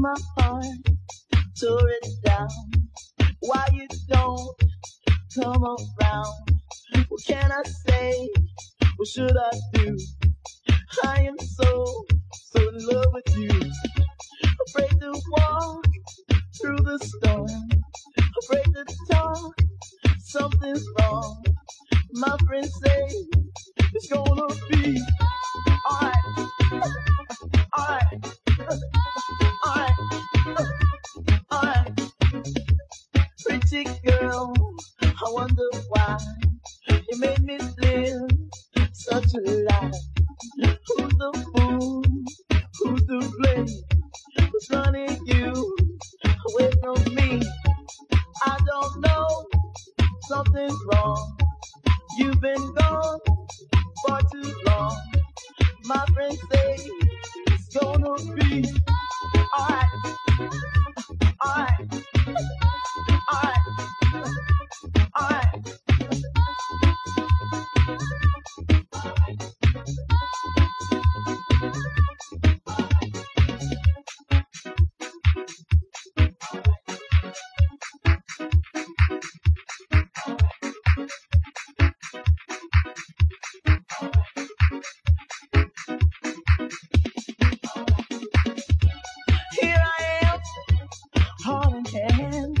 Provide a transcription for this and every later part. my heart, tore it down. Why you don't come around? What can I say? What should I do? I am so in love with you. Afraid to walk through the storm. Afraid to talk. Something's wrong. My friends say it's gonna be alright. Alright. Alright. Alright. Pretty girl, I wonder why you made me live such a lie. Who's the fool? Who's to blame? Who's running you away from me? I don't know. Something's wrong. You've been gone far too long. My friends say it's gonna be alright. Alright. Alright. Alright. Moving,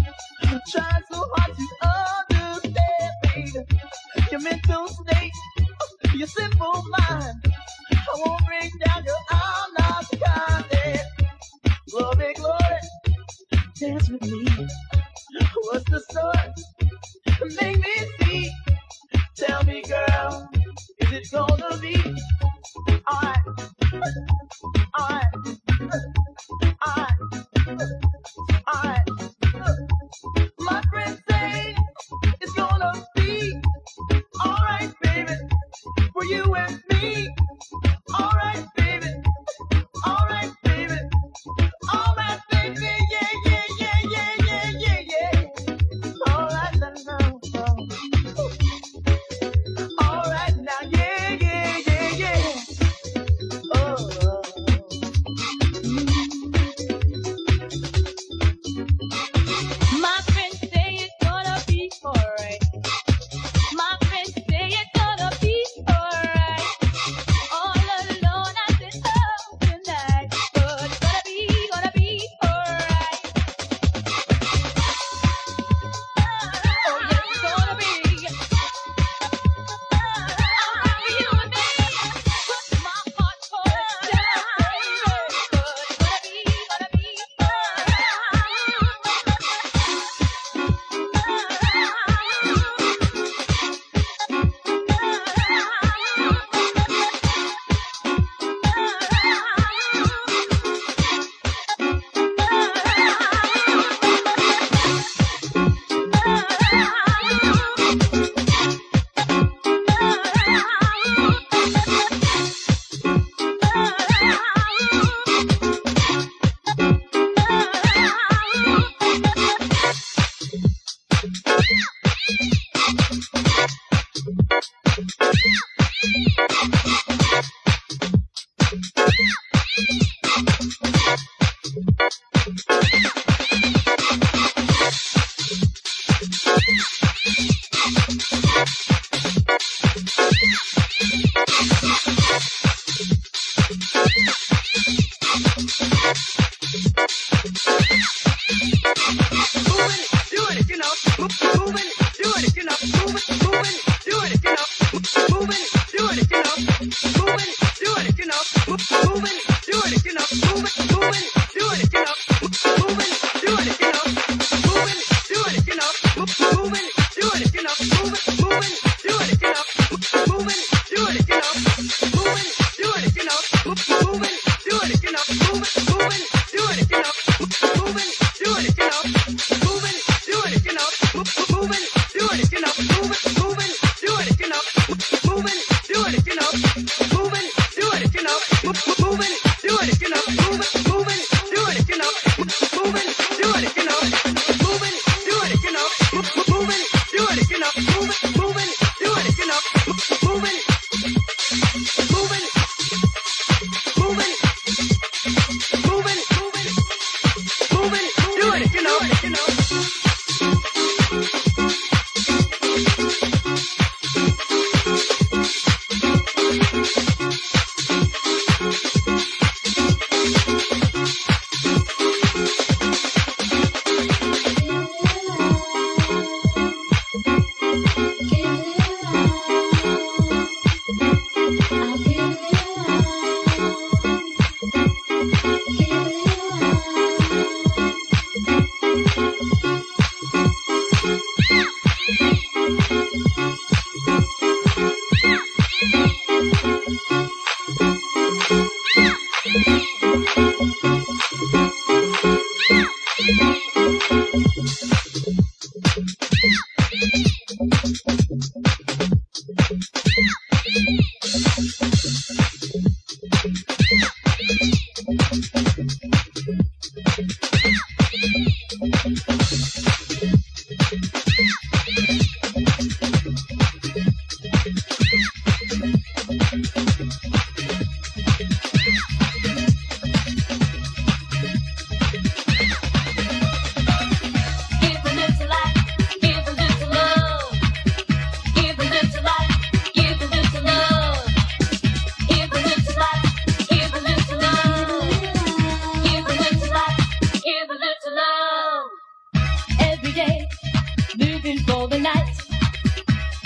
doing it, you know, moving.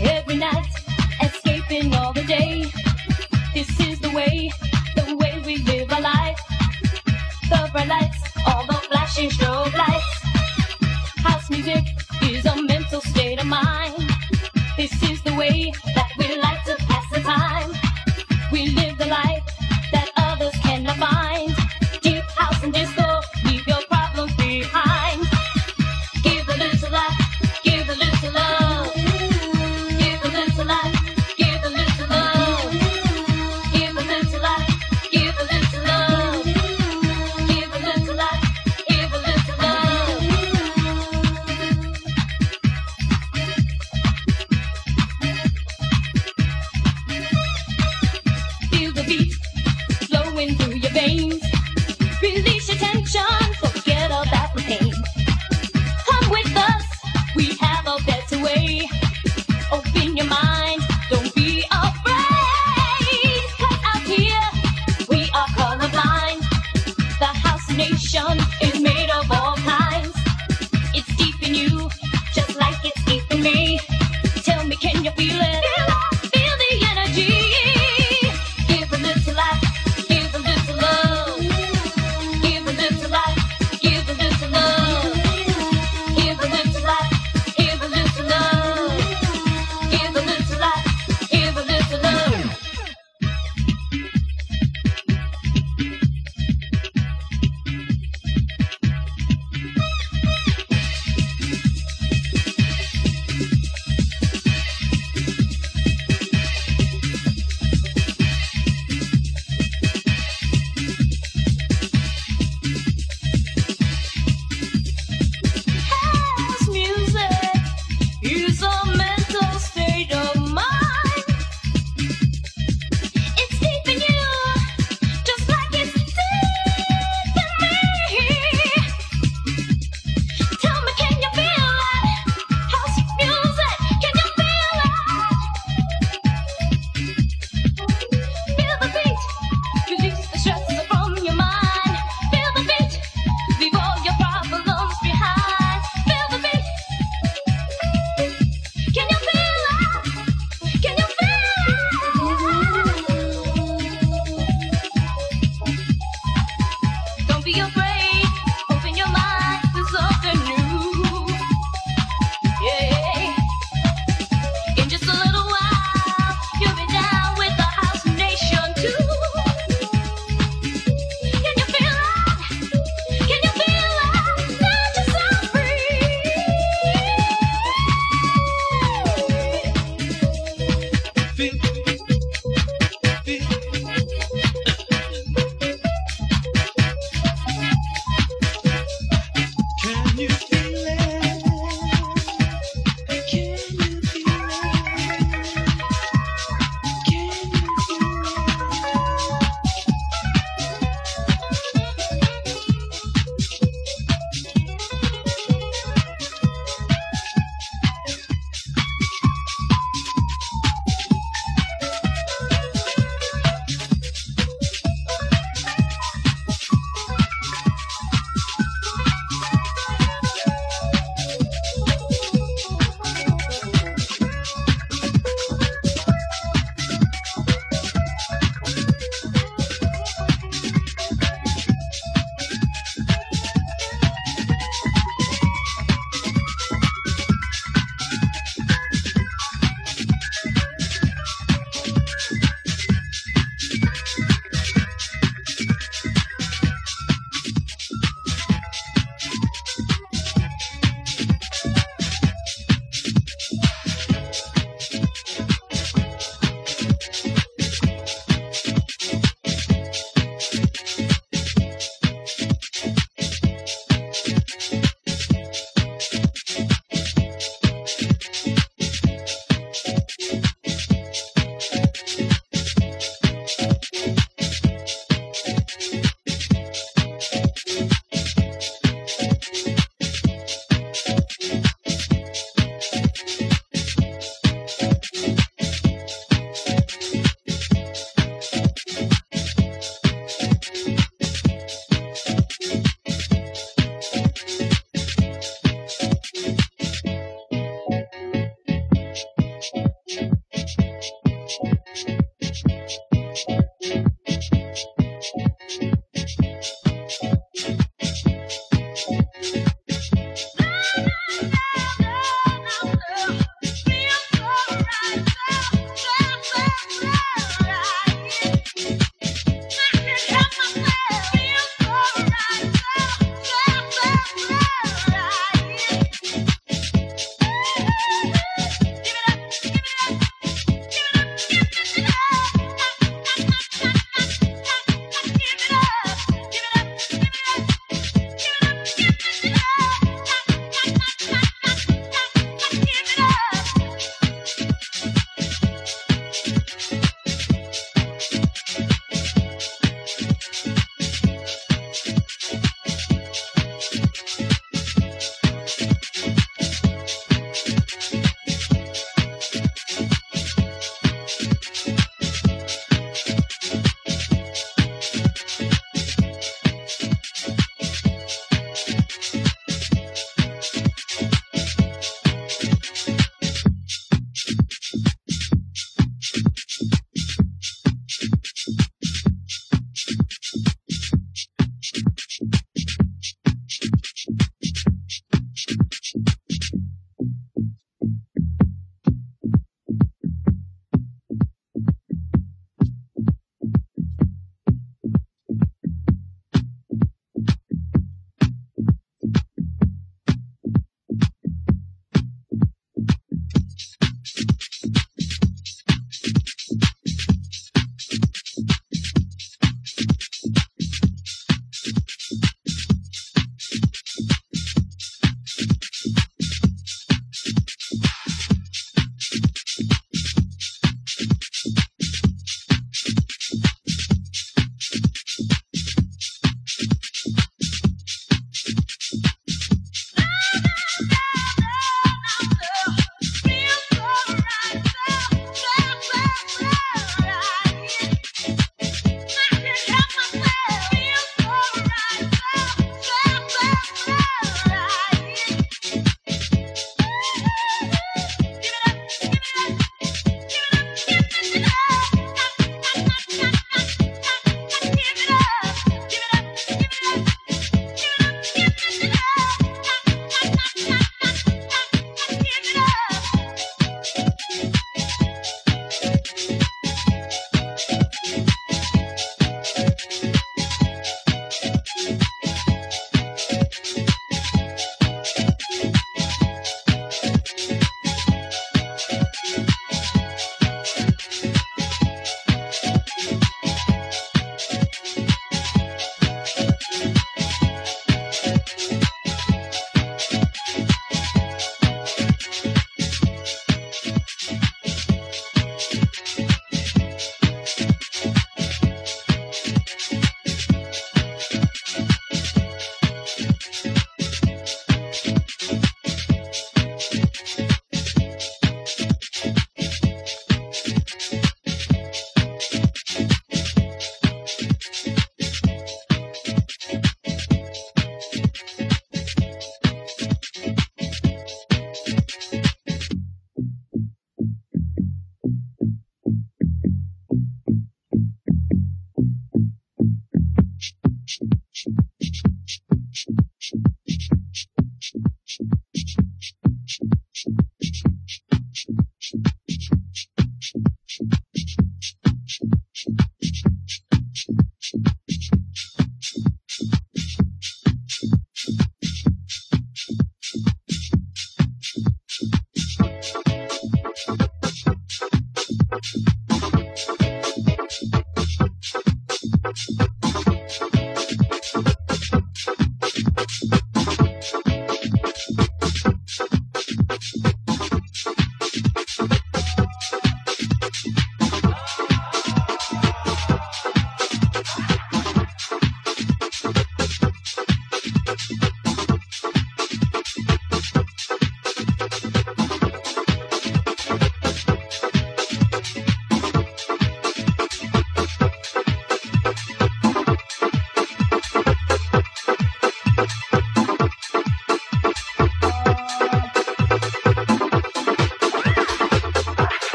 every night, escaping all the day. This is the way we live our life. The bright lights, all the flashing strobe lights. House music is a mental state of mind. This is the way that we like to pass the time. We live the life that others cannot find. Deep house and disco.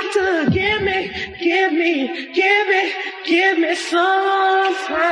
doctor, give me some time. You got to give me more time. You got to give me some time.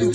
Come on.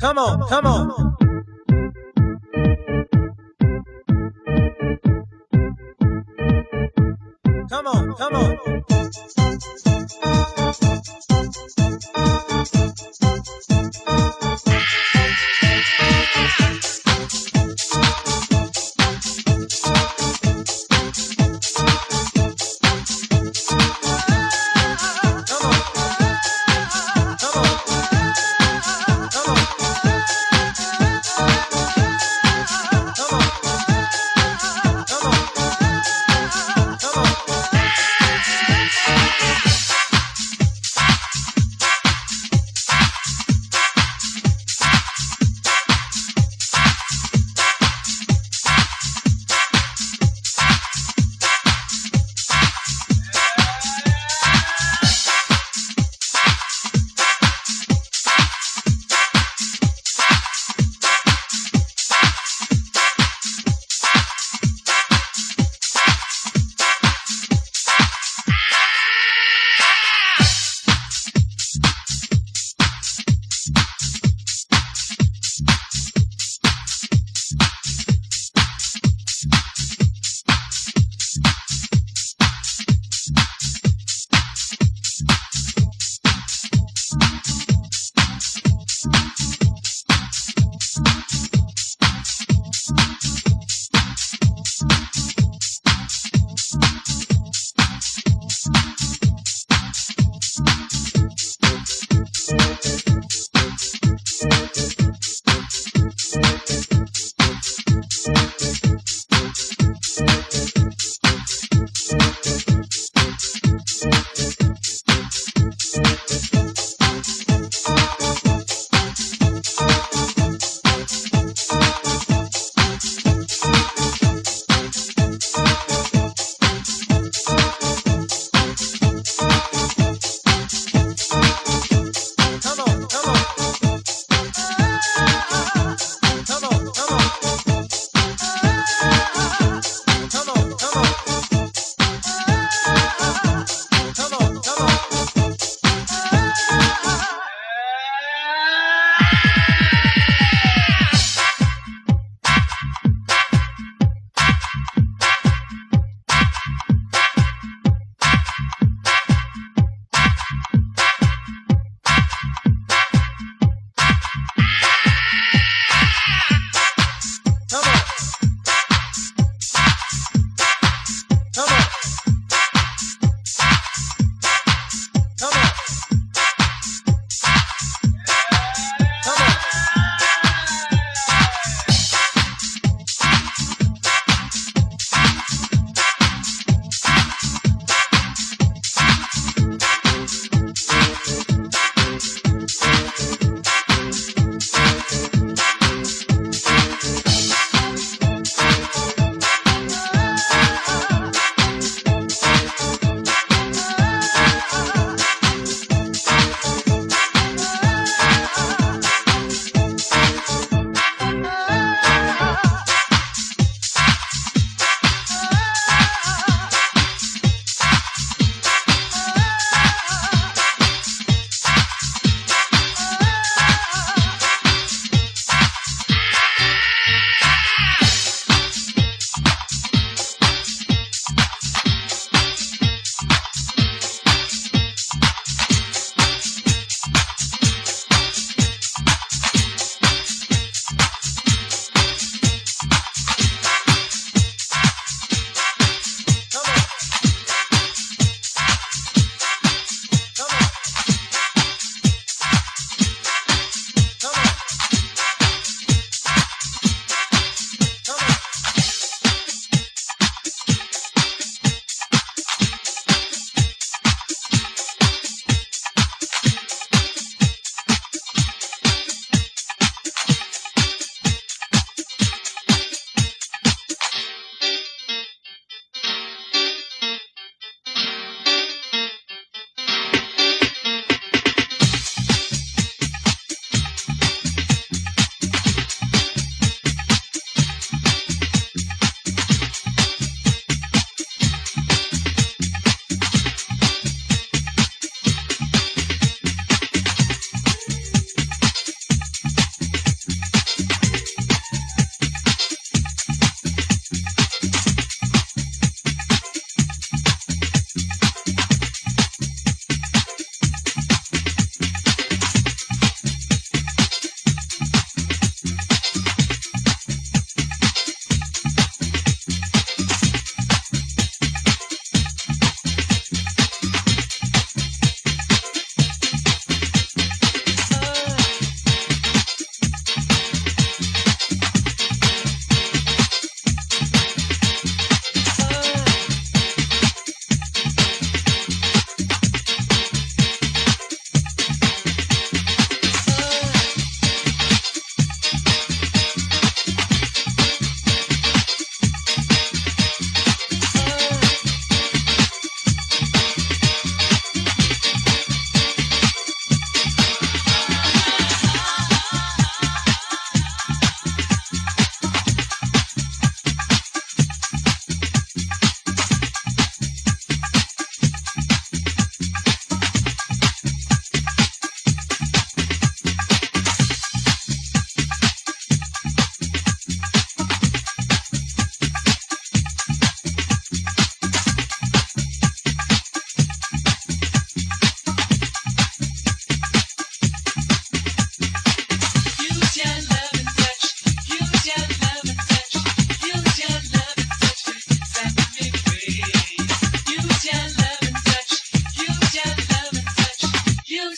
Come on, come on. Come on, come on.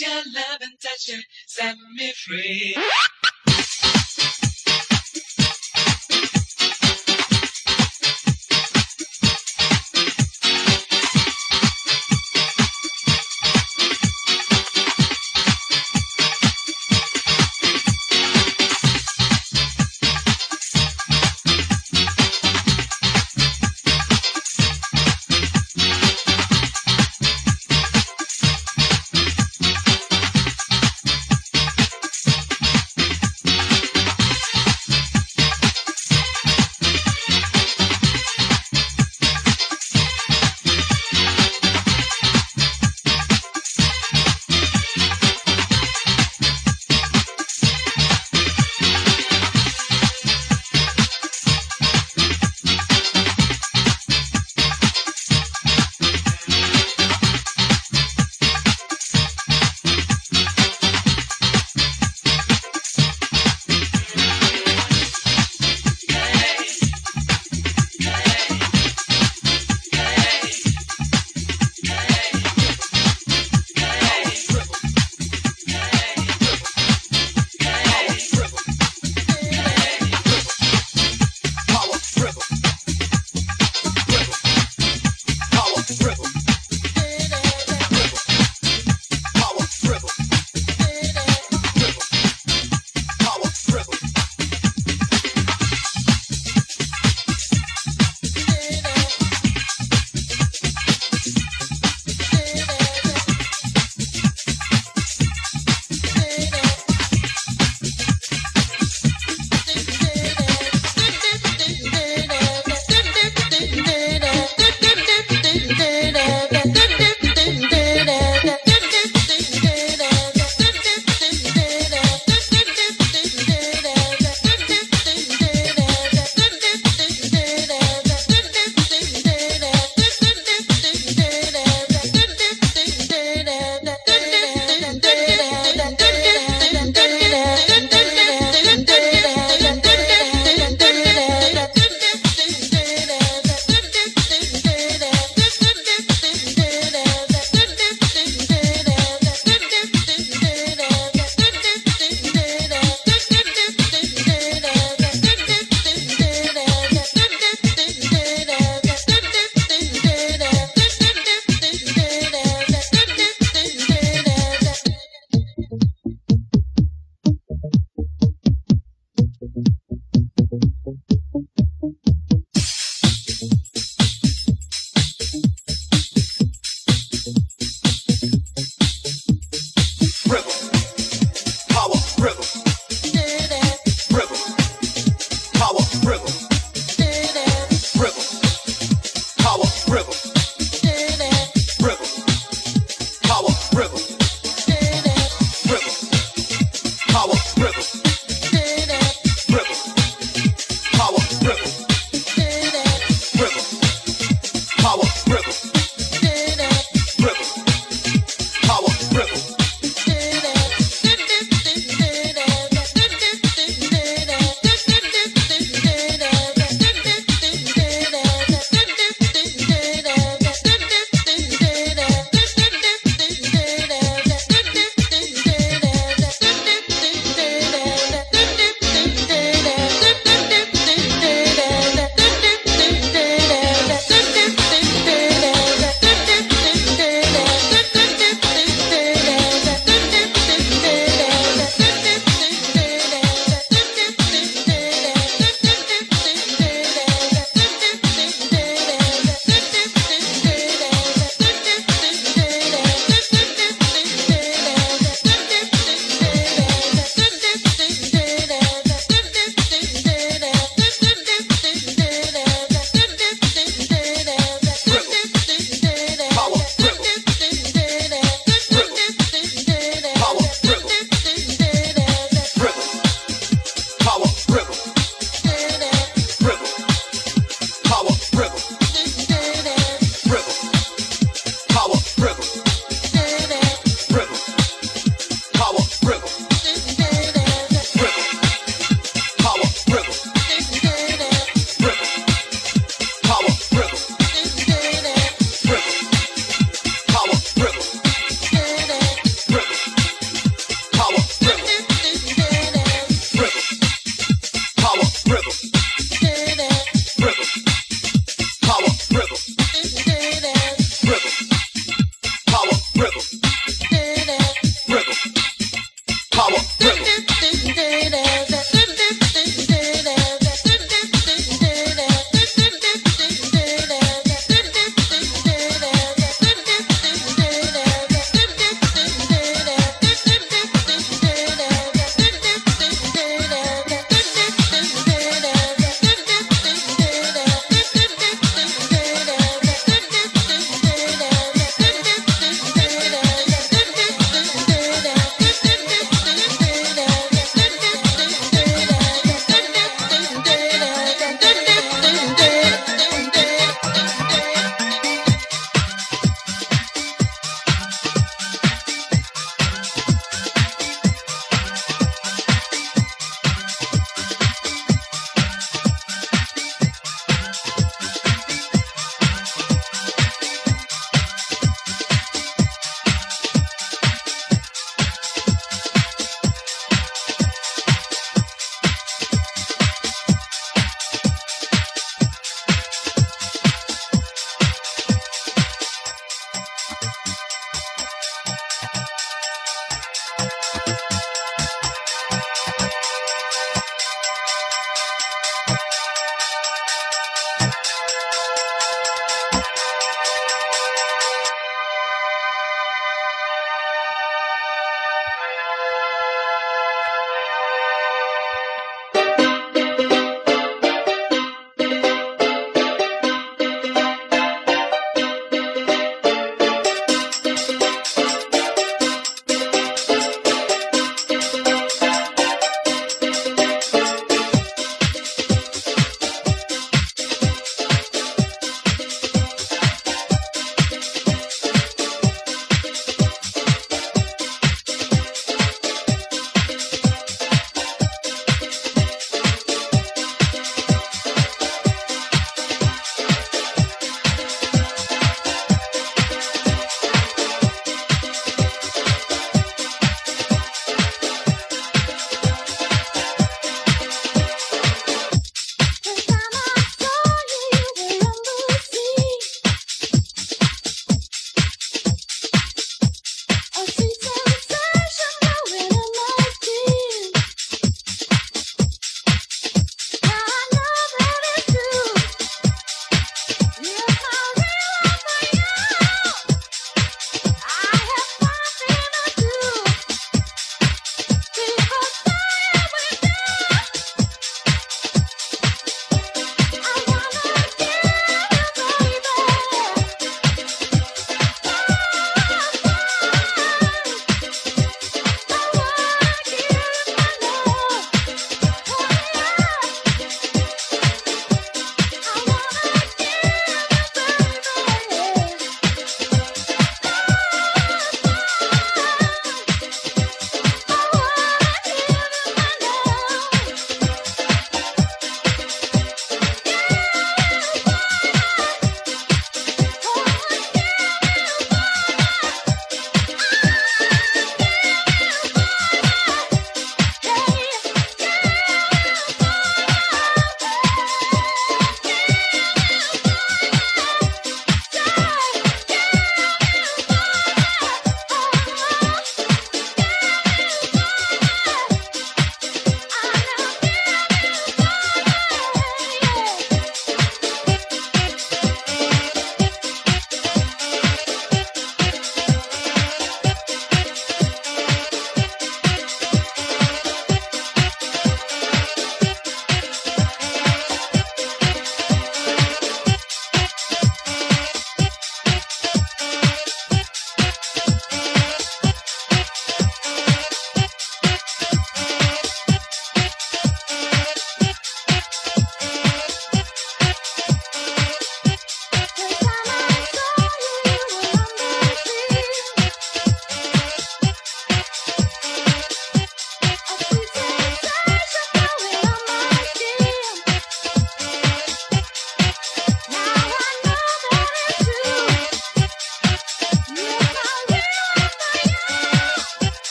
your love and touch it set me free.